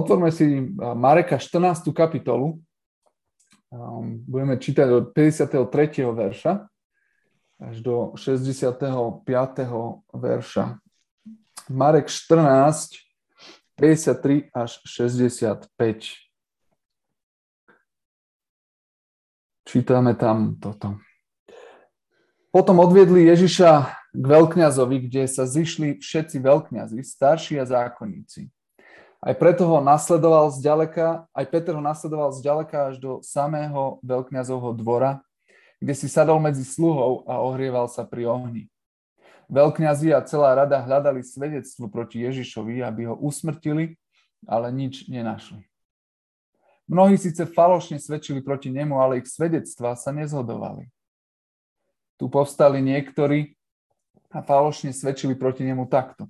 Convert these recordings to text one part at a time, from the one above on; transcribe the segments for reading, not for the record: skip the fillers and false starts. Otvorme si Mareka 14. kapitolu. Budeme čítať od 53. verša až do 65. verša. Marek 14, 53 až 65. Čítame tam toto. Potom odviedli Ježiša k veľkňazovi, kde sa zišli všetci veľkňazi, starší a zákonníci. Aj preto ho nasledoval zďaleka, aj Peter ho nasledoval zďaleka až do samého veľkňazovho dvora, kde si sadol medzi sluhov a ohrieval sa pri ohni. Veľkňazi a celá rada hľadali svedectvo proti Ježišovi, aby ho usmrtili, ale nič nenašli. Mnohí síce falošne svedčili proti nemu, ale ich svedectvá sa nezhodovali. Tu povstali niektorí a falošne svedčili proti nemu takto.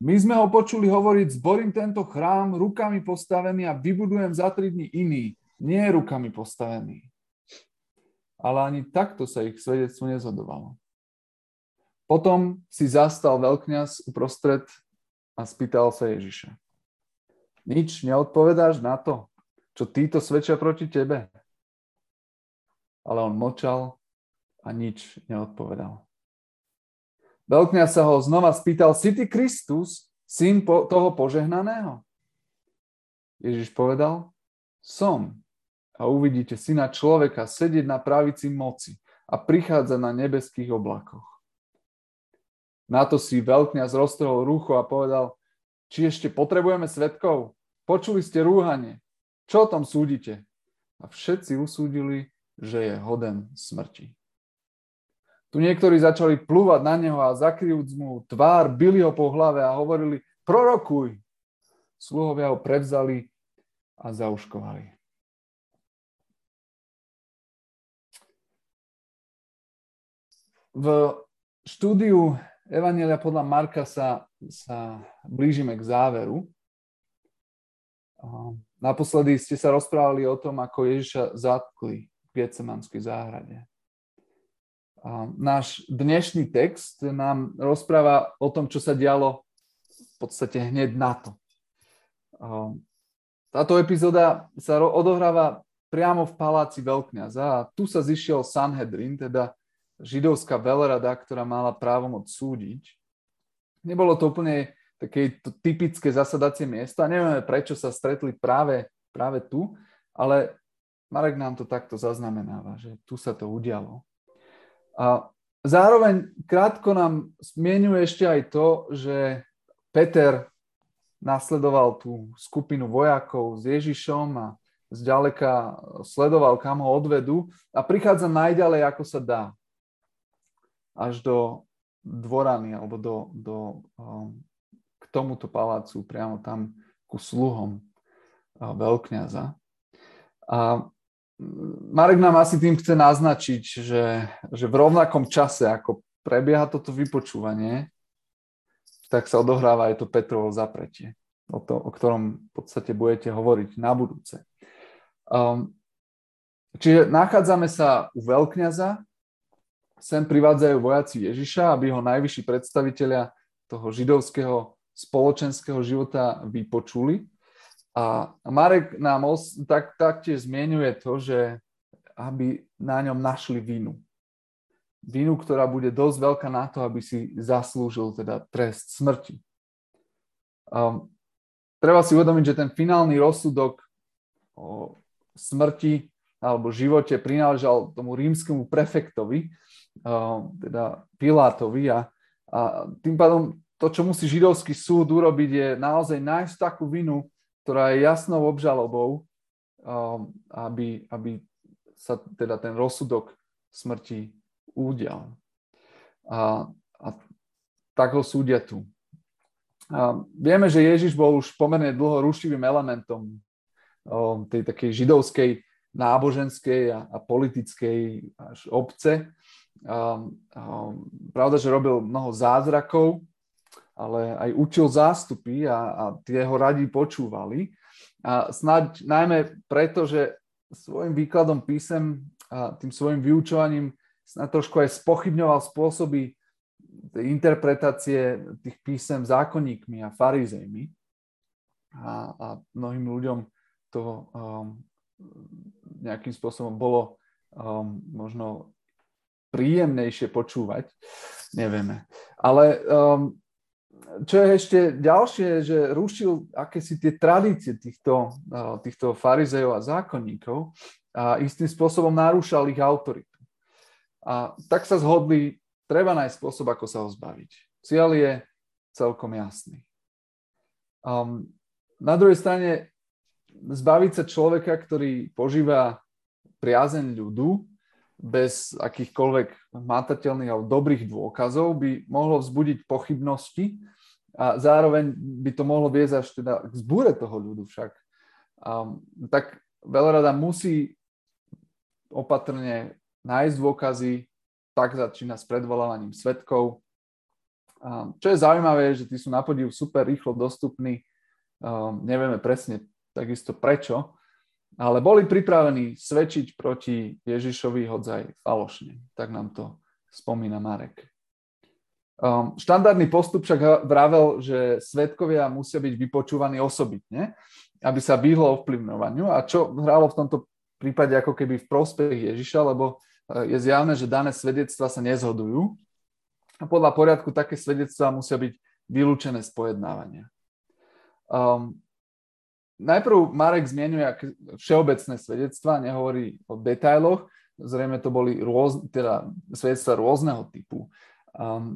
My sme ho počuli hovoriť, zborím tento chrám rukami postavený a vybudujem za 3 dní iný, nie rukami postavený. Ale ani takto sa ich svedectvo nezhodovalo. Potom si zastal veľkňaz uprostred a spýtal sa Ježiša. Nič neodpovedáš na to, čo títo svedčia proti tebe? Ale on mlčal a nič neodpovedal. Veľkňaz sa ho znova spýtal, si ty Kristus, syn toho požehnaného? Ježiš povedal, som. A uvidíte syna človeka sedieť na pravici moci a prichádza na nebeských oblakoch. Na to si veľkňaz roztrhol rúcho a povedal, či ešte potrebujeme svedkov? Počuli ste rúhanie. Čo o tom súdite? A všetci usúdili, že je hoden smrti. Tu niektorí začali plúvať na neho a zakryjúc mu tvár, bili ho po hlave a hovorili, prorokuj. Sluhovia ho prevzali a zauškovali. V štúdiu Evanjelia podľa Marka sa blížime k záveru. Naposledy ste sa rozprávali o tom, ako Ježiša zatkli v Getsemanskej záhrade. Náš dnešný text nám rozpráva o tom, čo sa dialo v podstate hneď na to. Táto epizóda sa odohráva priamo v paláci veľkňaza a tu sa zišiel Sanhedrin, teda židovská veľrada, ktorá mala právomoc súdiť. Nebolo to úplne také typické zasadacie miesto a nevieme, prečo sa stretli práve tu, ale Marek nám to takto zaznamenáva, že tu sa to udialo. A zároveň krátko nám zmienuje ešte aj to, že Peter nasledoval tú skupinu vojakov s Ježišom a zďaleka sledoval, kam ho odvedú a prichádza najďalej, ako sa dá. Až do dvorany, alebo k tomuto palácu, priamo tam ku sluhom veľkňaza. A Marek nám asi tým chce naznačiť, že v rovnakom čase, ako prebieha toto vypočúvanie, tak sa odohráva aj to Petrovo zapretie, o ktorom v podstate budete hovoriť na budúce. Čiže nachádzame sa u veľkňaza, sem privádzajú vojaci Ježiša, aby ho najvyšší predstavitelia toho židovského spoločenského života vypočuli. A Marek nám taktiež zmienuje to, že aby na ňom našli vinu. Vinu, ktorá bude dosť veľká na to, aby si zaslúžil teda trest smrti. Treba si uvedomiť, že ten finálny rozsudok o smrti alebo živote prináležal tomu rímskemu prefektovi, teda Pilátovi a tým pádom to, čo musí židovský súd urobiť, je naozaj nájsť takú vinu, ktorá je jasnou obžalobou, aby sa teda ten rozsudok smrti udial. A tak ho súdia tu. Vieme, že Ježiš bol už pomerne dlho rušivým elementom tej takej židovskej náboženskej a politickej až obce. Pravda, že robil mnoho zázrakov, ale aj učil zástupy a tie ho radi počúvali. A snáď najmä preto, že svojim výkladom písem a tým svojim vyučovaním snáď trošku aj spochybňoval spôsoby interpretácie tých písem zákonníkmi a farizejmi. a mnohým ľuďom to nejakým spôsobom bolo možno príjemnejšie počúvať, nevieme. Ale čo je ešte ďalšie, že rušil akési tie tradície týchto farizejov a zákonníkov a istým spôsobom narúšal ich autoritu. A tak sa zhodli, treba nájsť spôsob, ako sa ho zbaviť. Cieľ je celkom jasný. Na druhej strane, zbaviť sa človeka, ktorý požíva priazeň ľudu, bez akýchkoľvek matateľných alebo dobrých dôkazov by mohlo vzbudiť pochybnosti a zároveň by to mohlo viesť až teda k zbúre toho ľudu však. Tak veľorada musí opatrne nájsť dôkazy, tak začína s predvolávaním svedkov. Čo je zaujímavé, že tí sú na podiv super rýchlo dostupní, nevieme presne takisto prečo, ale boli pripravení svedčiť proti Ježišovi hodzaj falošne. Tak nám to spomína Marek. Štandardný postup však vravel, že svedkovia musia byť vypočúvaní osobitne, aby sa vyhlo ovplyvňovaniu. A čo hrálo v tomto prípade ako keby v prospech Ježiša, lebo je zjavné, že dané svedectvá sa nezhodujú. A podľa poriadku také svedectvá musia byť vylúčené z pojednávania. Najprv Marek zmienuje všeobecné svedectvá, nehovorí o detailoch, zrejme to boli svedectvá rôzneho typu.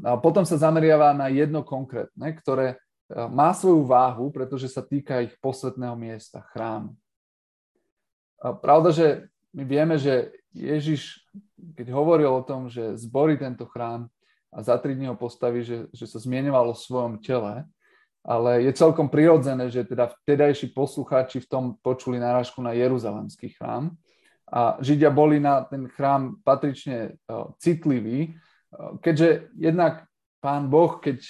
A potom sa zameriava na jedno konkrétne, ktoré má svoju váhu, pretože sa týka ich posvätného miesta, chrámu. A pravda, že my vieme, že Ježiš, keď hovoril o tom, že zborí tento chrám a za 3 dní ho postaví, že sa zmieňoval o svojom tele, ale je celkom prirodzené, že teda vtedajší poslucháči v tom počuli narážku na Jeruzalemský chrám. A Židia boli na ten chrám patrične citliví, keďže jednak Pán Boh, keď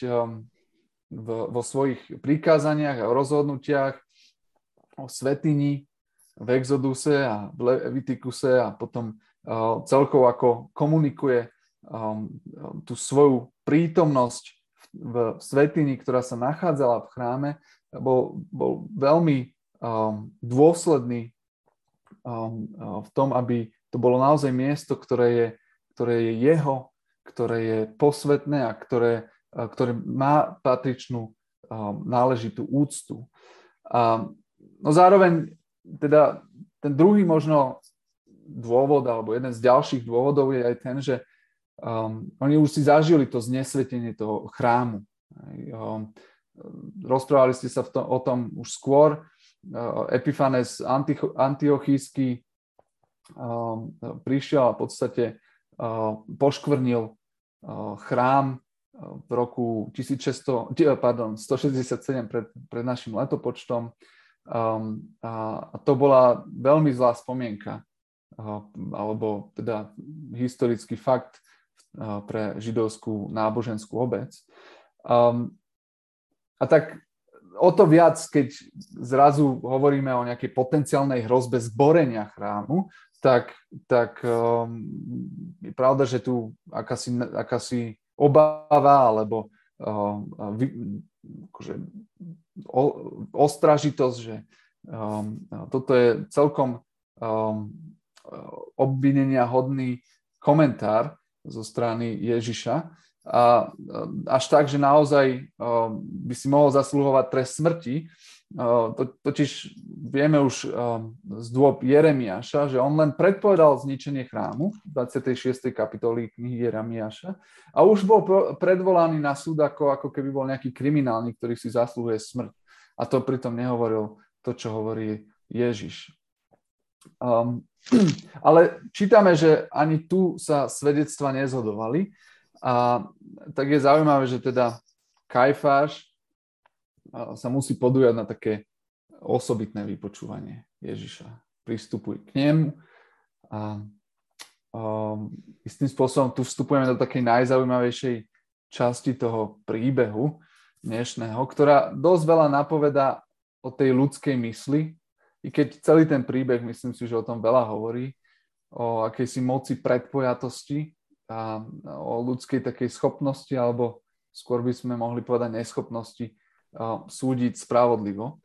vo svojich prikázaniach a rozhodnutiach o svätyni v Exoduse a v Levitikuse a potom celkovo ako komunikuje tú svoju prítomnosť v svätyni, ktorá sa nachádzala v chráme, bol veľmi dôsledný v tom, aby to bolo naozaj miesto, ktoré je jeho, ktoré je posvätné a ktoré má patričnú náležitú úctu. No zároveň teda ten druhý možno dôvod, alebo jeden z ďalších dôvodov je aj ten, že oni už si zažili to znesvetenie toho chrámu. Rozprávali ste sa o tom už skôr. Epifanes Antiochský prišiel a v podstate poškvrnil chrám v roku 167 pred našim letopočtom. A to bola veľmi zlá spomienka, alebo teda historický fakt pre židovskú náboženskú obec. A tak o to viac, keď zrazu hovoríme o nejakej potenciálnej hrozbe zborenia chrámu, tak je pravda, že tu akási obava alebo akože ostražitosť, že toto je celkom obvinenia hodný komentár zo strany Ježiša. A až tak, že naozaj by si mohol zaslúhovať trest smrti. Totiž vieme už z dôb Jeremiáša, že on len predpovedal zničenie chrámu v 26. kapitoli knihy Jeremiáša a už bol predvolaný na súd ako keby bol nejaký kriminálnik, ktorý si zaslúhuje smrť. A to pritom nehovoril to, čo hovorí Ježiš. Ale čítame, že ani tu sa svedectva nezhodovali a tak je zaujímavé, že teda Kajfáš sa musí podujať na také osobitné vypočúvanie Ježiša. Pristupuj k nemu a istým spôsobom tu vstupujeme do takej najzaujímavejšej časti toho príbehu dnešného, ktorá dosť veľa napovedá o tej ľudskej mysli, i keď celý ten príbeh, myslím si, že o tom veľa hovorí, o akejsi moci predpojatosti a o ľudskej takej schopnosti, alebo skôr by sme mohli povedať neschopnosti súdiť spravodlivo.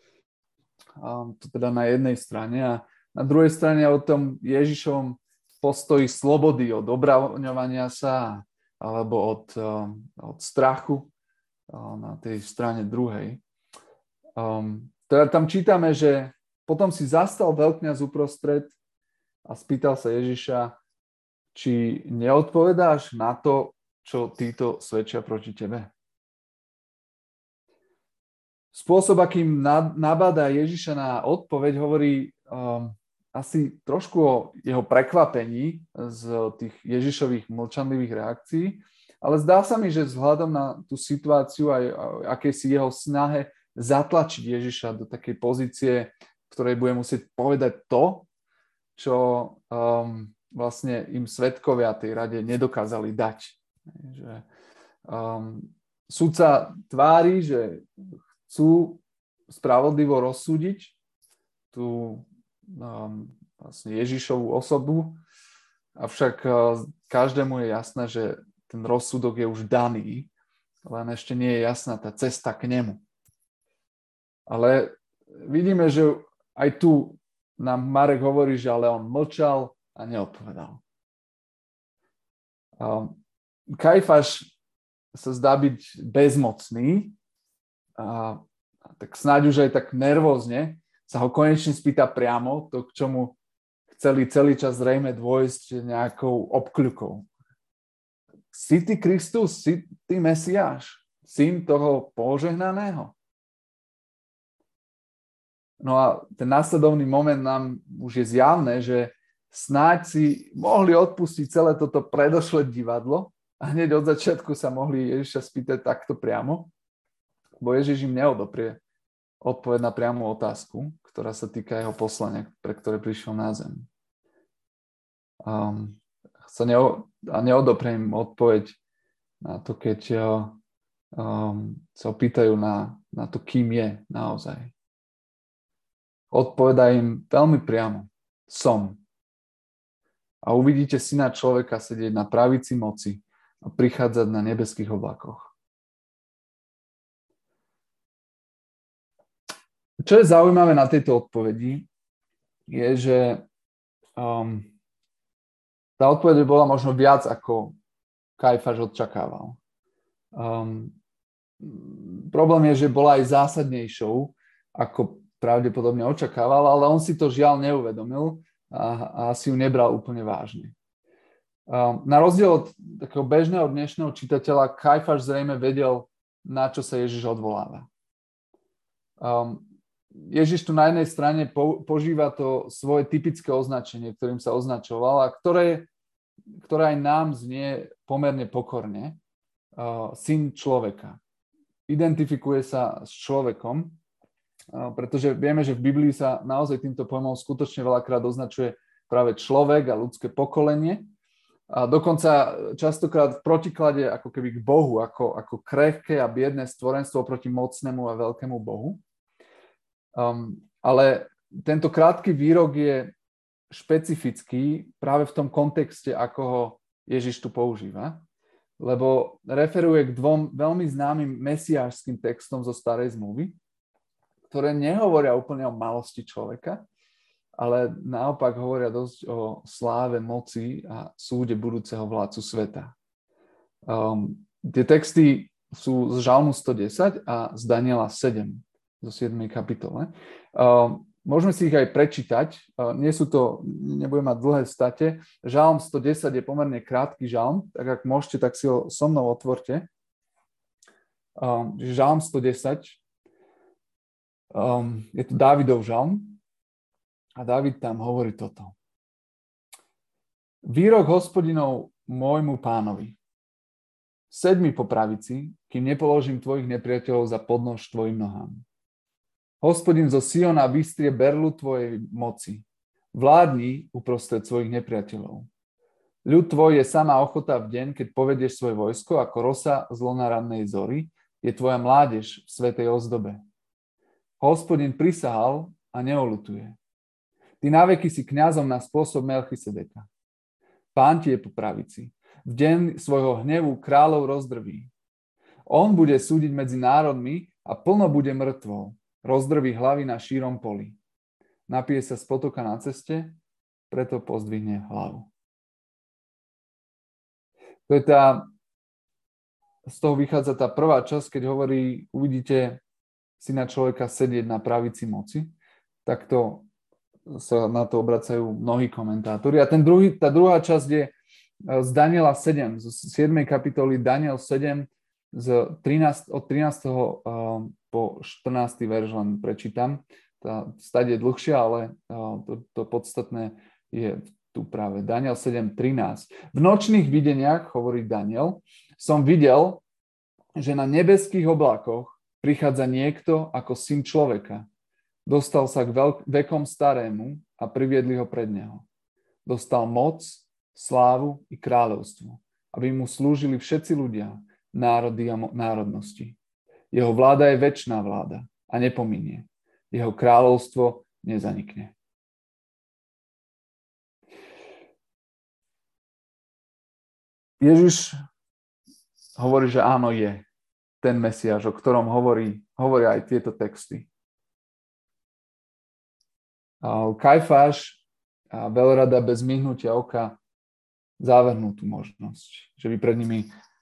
to teda na jednej strane, a na druhej strane o tom Ježišovom postoji slobody od obráňovania sa alebo od strachu na tej strane druhej. Teda tam čítame, že potom si zastal veľkňaz uprostred a spýtal sa Ježiša, či neodpovedáš na to, čo títo svedčia proti tebe. Spôsob, akým nabáda Ježiša na odpoveď, hovorí asi trošku o jeho prekvapení z tých Ježišových mlčanlivých reakcií, ale zdá sa mi, že vzhľadom na tú situáciu aj akejsi jeho snahe zatlačiť Ježiša do takej pozície, v ktorej bude musieť povedať to, čo vlastne im svedkovia tej rade nedokázali dať. Že, sudca tvári, že chcú spravodlivo rozsúdiť tú vlastne Ježišovú osobu, avšak každému je jasné, že ten rozsudok je už daný, len ešte nie je jasná tá cesta k nemu. Ale vidíme, že aj tu nám Marek hovorí, že ale on mlčal a neodpovedal. Kajfáš sa zdá byť bezmocný, a tak snáď už aj tak nervózne sa ho konečne spýta priamo to, k čomu chceli celý čas zrejme dôjsť nejakou obkľukou. Si ty Kristus, si ty Mesiáš, syn toho požehnaného? No a ten následovný moment nám už je zjavné, že snáď si mohli odpustiť celé toto predošlé divadlo a hneď od začiatku sa mohli Ježiša spýtať takto priamo. Bo Ježiš im neodoprie odpoveď na priamu otázku, ktorá sa týka jeho poslania, pre ktoré prišiel na zem. A neodoprie im odpoveď na to, keď sa opýtajú na to, kým je naozaj. Odpovedá im veľmi priamo. Som. A uvidíte syna človeka sedieť na pravici moci a prichádzať na nebeských oblakoch. Čo je zaujímavé na tejto odpovedi, je, že tá odpoveď bola možno viac, ako Kajfáš očakával. Problém je, že bola aj zásadnejšou, ako pravdepodobne očakával, ale on si to žiaľ neuvedomil a si ju nebral úplne vážne. Na rozdiel od takého bežného dnešného čitateľa, Kajfáš zrejme vedel, na čo sa Ježiš odvoláva. Ježiš tu na jednej strane požíva to svoje typické označenie, ktorým sa označoval a ktoré aj nám znie pomerne pokorne. Syn človeka. Identifikuje sa s človekom, pretože vieme, že v Biblii sa naozaj týmto pojmom skutočne veľakrát označuje práve človek a ľudské pokolenie. A dokonca častokrát v protiklade ako keby k Bohu, ako krehké a biedné stvorenstvo proti mocnému a veľkému Bohu. Ale tento krátky výrok je špecifický práve v tom kontexte, ako ho Ježiš tu používa, lebo referuje k dvom veľmi známym mesiášským textom zo Starej zmluvy, ktoré nehovoria úplne o malosti človeka, ale naopak hovoria dosť o sláve, moci a súde budúceho vládcu sveta. Tie texty sú z Žalmu 110 a z Daniela 7, zo 7. kapitole. Môžeme si ich aj prečítať. Nebudem mať dlhé state. Žalm 110 je pomerne krátky žalm, tak ak môžete, tak si ho so mnou otvorte. Žalm 110. Je to Dávidov žalm. A Dávid tam hovorí toto. Výrok Hospodinov môjmu pánovi. Seď mi po pravici, kým nepoložím tvojich nepriateľov za podnož tvojim nohám. Hospodin zo Siona vystrie berlu tvojej moci. Vládni uprostred svojich nepriateľov. Ľud tvoj je sama ochota v deň, keď povedieš svoje vojsko, ako rosa z lona rannej zory, je tvoja mládež v svätej ozdobe. Hospodin prisahal a neoľutuje. Ty naveky si kňazom na spôsob Melchisedeka. Pán ti je po pravici. V deň svojho hnevu kráľov rozdrví. On bude súdiť medzi národmi a plno bude mŕtvou. Rozdrví hlavy na šírom poli. Napije sa z potoka na ceste, preto pozdvihne hlavu. To je tá, z toho vychádza tá prvá časť, keď hovorí, uvidíte syna človeka sedieť na pravici moci. Takto sa na to obracajú mnohí komentátori. A tá druhá časť je z Daniela 7, z 7. kapitoly Daniel 7, od 13. po 14. verš len prečítam. Tá stať je dlhšia, ale to podstatné je tu práve. Daniel 7.13. V nočných videniach, hovorí Daniel, som videl, že na nebeských oblakoch prichádza niekto ako syn človeka. Dostal sa k vekom starému a priviedli ho pred neho. Dostal moc, slávu i kráľovstvo, aby mu slúžili všetci ľudia, národy a národnosti. Jeho vláda je večná vláda a nepominie. Jeho kráľovstvo nezanikne. Ježiš hovorí, že áno, je ten Mesiáš, o ktorom hovoria aj tieto texty. Kajfáš veľrada bez myhnutia oka zavrhnú tú možnosť, že by pred nimi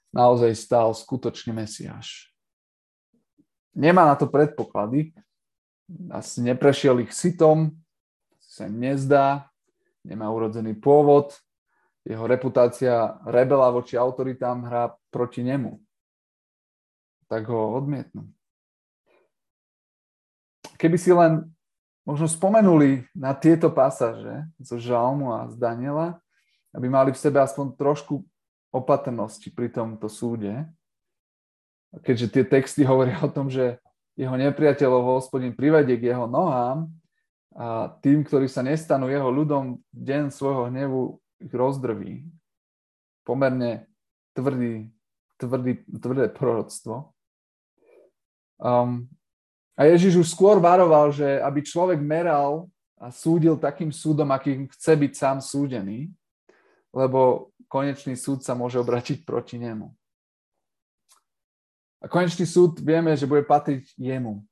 naozaj stál skutočný Mesiáš. Nemá na to predpoklady, asi neprešiel ich sitom, sa im nezdá, nemá urodzený pôvod, jeho reputácia rebela voči autoritám hrá proti nemu. Tak ho odmietnú. Keby si len možno spomenuli na tieto pasáže zo Žalmu a z Daniela, aby mali v sebe aspoň trošku opatrnosti pri tomto súde, keďže tie texty hovoria o tom, že jeho nepriateľov Hospodin privedie k jeho nohám a tým, ktorí sa nestanú jeho ľudom, v deň svojho hnevu ich rozdrví. Pomerne tvrdé proroctvo. A Ježiš už skôr varoval, že aby človek meral a súdil takým súdom, akým chce byť sám súdený, lebo konečný súd sa môže obrátiť proti nemu. A konečný súd vieme, že bude patriť jemu.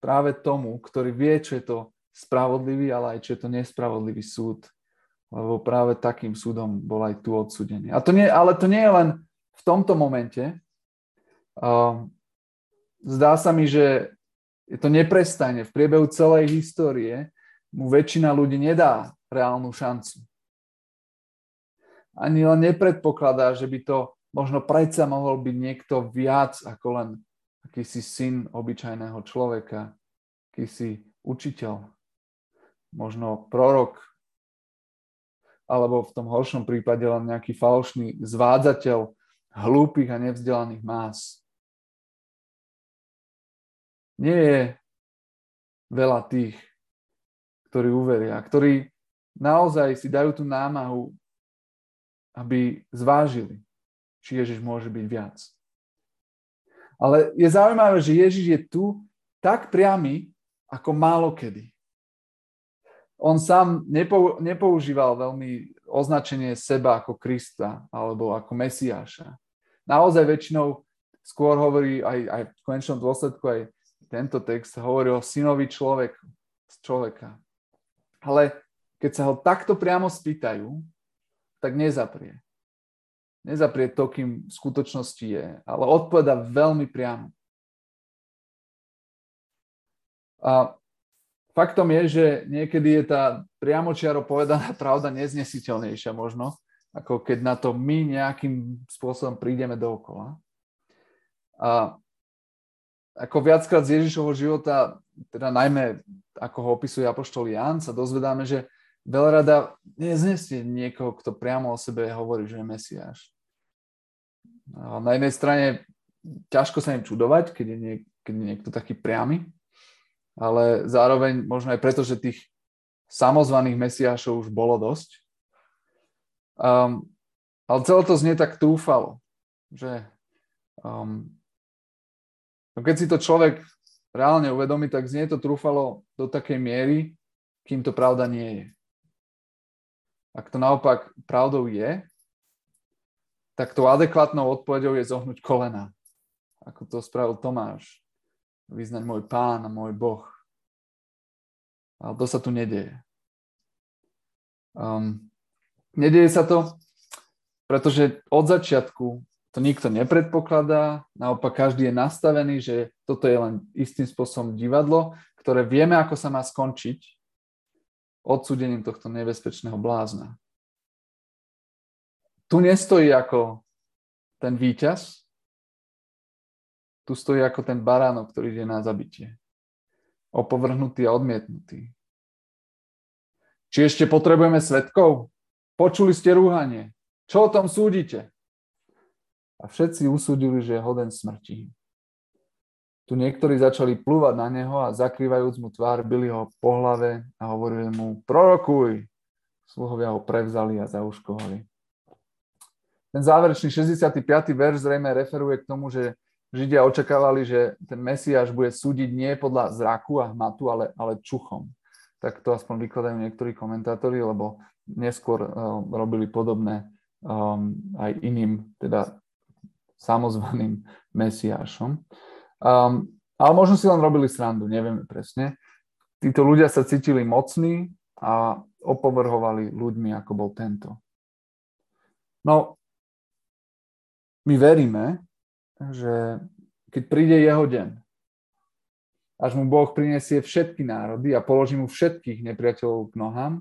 Práve tomu, ktorý vie, čo je to spravodlivý, ale aj čo je to nespravodlivý súd. Lebo práve takým súdom bol aj tu odsúdený. Ale to nie je len v tomto momente. Zdá sa mi, že je to neprestajne. V priebehu celej histórie mu väčšina ľudí nedá reálnu šancu. Ani len nepredpokladá, že by to možno predsa mohol byť niekto viac ako len akýsi syn obyčajného človeka, akýsi učiteľ, možno prorok, alebo v tom horšom prípade len nejaký falošný zvádzateľ hlúpych a nevzdelaných más. Nie je veľa tých, ktorí uveria, ktorí naozaj si dajú tú námahu, aby zvážili, či Ježiš môže byť viac. Ale je zaujímavé, že Ježiš je tu tak priamy, ako málo kedy. On sám nepoužíval veľmi označenie seba ako Krista alebo ako Mesiáša. Naozaj väčšinou skôr hovorí, aj v konečnom dôsledku, aj tento text hovorí o synovi človeka. Ale keď sa ho takto priamo spýtajú, tak nezaprie. Nezaprie to, kým v skutočnosti je, ale odpoveda veľmi priamo. A faktom je, že niekedy je tá priamočiaro povedaná pravda neznesiteľnejšia možno, ako keď na to my nejakým spôsobom prídeme dookola. A ako viackrát z Ježišovho života, teda najmä ako ho opisuje apoštol Ján, sa dozvedáme, že veľrada neznesie niekoho, kto priamo o sebe hovorí, že je Mesiáš. Na jednej strane ťažko sa im čudovať, keď je niekto taký priamy, ale zároveň možno aj preto, že tých samozvaných Mesiášov už bolo dosť. Ale celé to znie tak trúfalo, že keď si to človek reálne uvedomí, tak znie to trúfalo do takej miery, kým to pravda nie je. Ak to naopak pravdou je, tak tou adekvátnou odpoveďou je zohnúť kolena. Ako to spravil Tomáš. Vyznať môj Pán a môj Boh. Ale to sa tu nedieje. Nedieje sa to, pretože od začiatku to nikto nepredpokladá, naopak každý je nastavený, že toto je len istým spôsobom divadlo, ktoré vieme, ako sa má skončiť odsúdením tohto nebezpečného blázna. Tu nestojí ako ten víťaz, tu stojí ako ten baránok, ktorý ide na zabitie. Opovrhnutý a odmietnutý. Či ešte potrebujeme svedkov? Počuli ste rúhanie. Čo o tom súdite? A všetci usúdili, že je hoden smrti. Tu niektorí začali plúvať na neho a zakrývajúc mu tvár, bili ho po hlave a hovorili mu: prorokuj! Sluhovia ho prevzali a zauškohali. Ten záverečný 65. verš zrejme referuje k tomu, že Židia očakávali, že ten Mesiáš bude súdiť nie podľa zraku a hmatu, ale čuchom. Tak to aspoň vykladajú niektorí komentátori, lebo neskôr robili podobné aj iným, teda samozvaným Mesiášom. Ale možno si len robili srandu, nevieme presne. Títo ľudia sa cítili mocní a opovrhovali ľuďmi, ako bol tento. No, my veríme, že keď príde jeho deň, až mu Boh prinesie všetky národy a položí mu všetkých nepriateľov k nohám,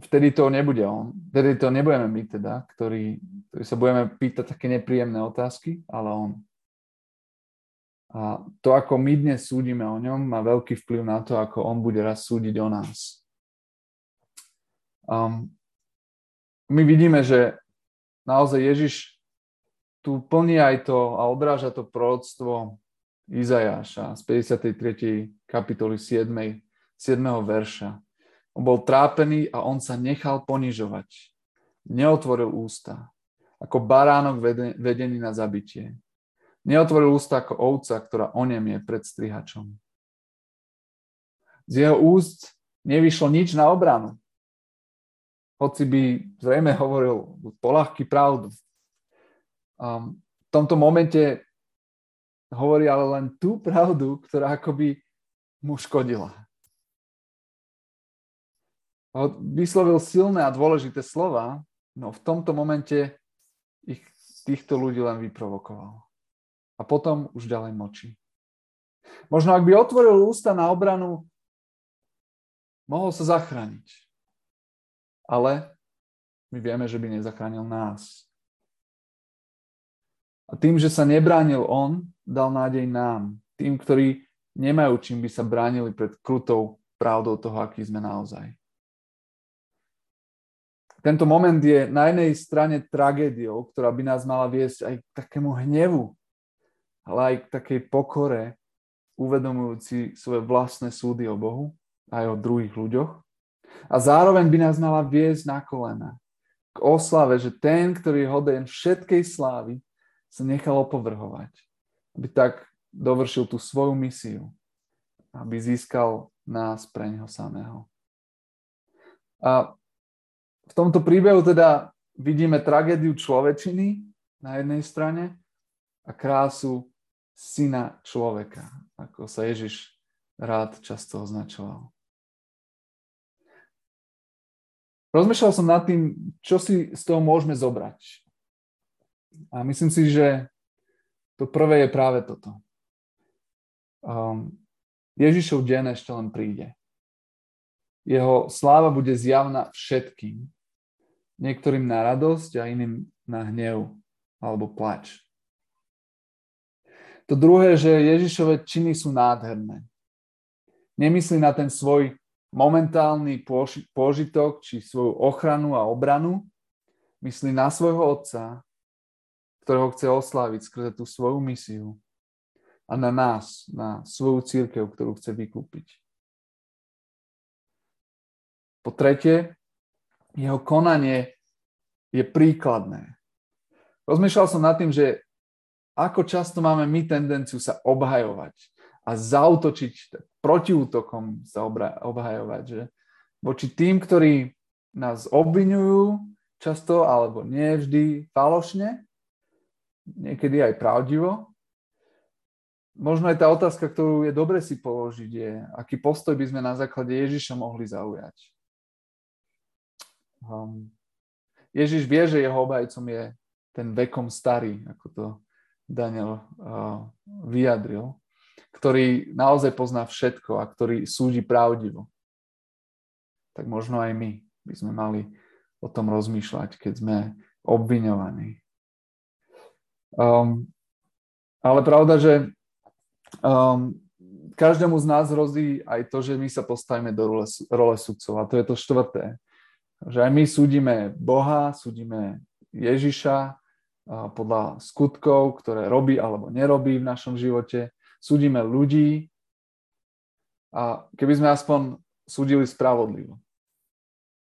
vtedy to nebude on. Vtedy to nebudeme my teda, ktorí sa budeme pýtať také nepríjemné otázky, ale on. A to, ako my dnes súdime o ňom, má veľký vplyv na to, ako on bude raz súdiť o nás. My vidíme, že naozaj Ježiš tu plní aj to a odráža to proroctvo Izajáša z 53. kapitoly 7. verša. On bol trápený a on sa nechal ponižovať. Neotvoril ústa, ako baránok vedený na zabitie. Neotvoril ústa ako ovca, ktorá onemie pred strihačom. Z jeho úst nevyšlo nič na obranu. Hoci by zrejme hovoril poľahky pravdu. V tomto momente hovorí ale len tú pravdu, ktorá akoby mu škodila. Vyslovil silné a dôležité slova, no v tomto momente ich týchto ľudí len vyprovokoval. A potom už ďalej mlčí. Možno ak by otvoril ústa na obranu, mohol sa zachrániť. Ale my vieme, že by nezachránil nás. A tým, že sa nebránil on, dal nádej nám. Tým, ktorí nemajú čím by sa bránili pred krutou pravdou toho, aký sme naozaj. Tento moment je na jednej strane tragédiou, ktorá by nás mala viesť aj k takému hnevu, ale aj k takej pokore, uvedomujúci svoje vlastné súdy o Bohu aj o druhých ľuďoch. A zároveň by nás mala viesť na kolena k oslave, že ten, ktorý je hoden všetkej slávy, sa nechal opovrhovať, aby tak dovršil tú svoju misiu, aby získal nás pre neho samého. A v tomto príbehu teda vidíme tragédiu človečiny na jednej strane a krásu syna človeka, ako sa Ježiš rád často označoval. Rozmýšľal som nad tým, čo si z toho môžeme zobrať. A myslím si, že to prvé je práve toto. Ježišov deň ešte len príde. Jeho sláva bude zjavná všetkým. Niektorým na radosť a iným na hnev alebo plač. To druhé, že Ježišove činy sú nádherné. Nemyslí na ten svoj momentálny pôžitok či svoju ochranu a obranu. Myslí na svojho otca, ktorého chce osláviť skrze tú svoju misiu a na nás, na svoju cirkev, ktorú chce vykúpiť. Po tretie, jeho konanie je príkladné. Rozmýšľal som nad tým, že ako často máme my tendenciu sa obhajovať a zaútočiť, protiútokom sa obhajovať. Že? Voči tým, ktorí nás obviňujú často, alebo nie vždy falošne, niekedy aj pravdivo, Možno aj tá otázka, ktorú je dobre si položiť, je, aký postoj by sme na základe Ježiša mohli zaujať. Ježiš vie, že jeho obhajcom je ten vekom starý, ako to Daniel vyjadril, ktorý naozaj pozná všetko a ktorý súdi pravdivo. Tak možno aj my by sme mali o tom rozmýšľať, keď sme obviňovaní. Ale pravda, že každému z nás hrozí aj to, že my sa postavíme do role sudcov. A to je to štvrté. Že aj my súdime Boha, súdime Ježiša podľa skutkov, ktoré robí alebo nerobí v našom živote. Súdime ľudí. A keby sme aspoň súdili spravodlivo.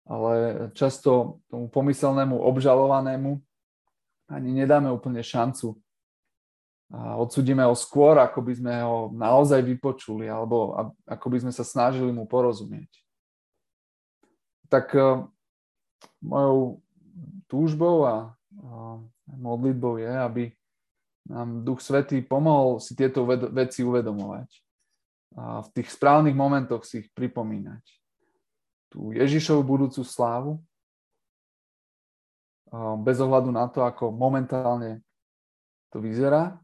Ale často tomu pomyselnému obžalovanému ani nedáme úplne šancu. A odsúdime ho skôr, ako by sme ho naozaj vypočuli alebo ako by sme sa snažili mu porozumieť. Tak mojou túžbou a modlitbou je, aby nám Duch Svätý pomohol si tieto veci uvedomovať. A v tých správnych momentoch si ich pripomínať. Tú Ježišovu budúcu slávu, bez ohľadu na to, ako momentálne to vyzerá,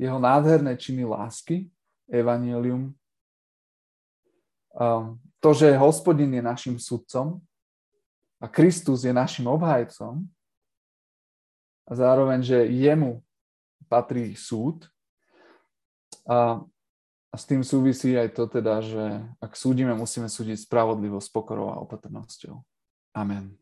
jeho nádherné činy lásky, evanjelium. To, že Hospodin je našim sudcom a Kristus je našim obhajcom a zároveň, že jemu patrí súd. A s tým súvisí aj to teda, že ak súdime, musíme súdiť spravodlivo, s pokorou a opatrnosťou. Amen.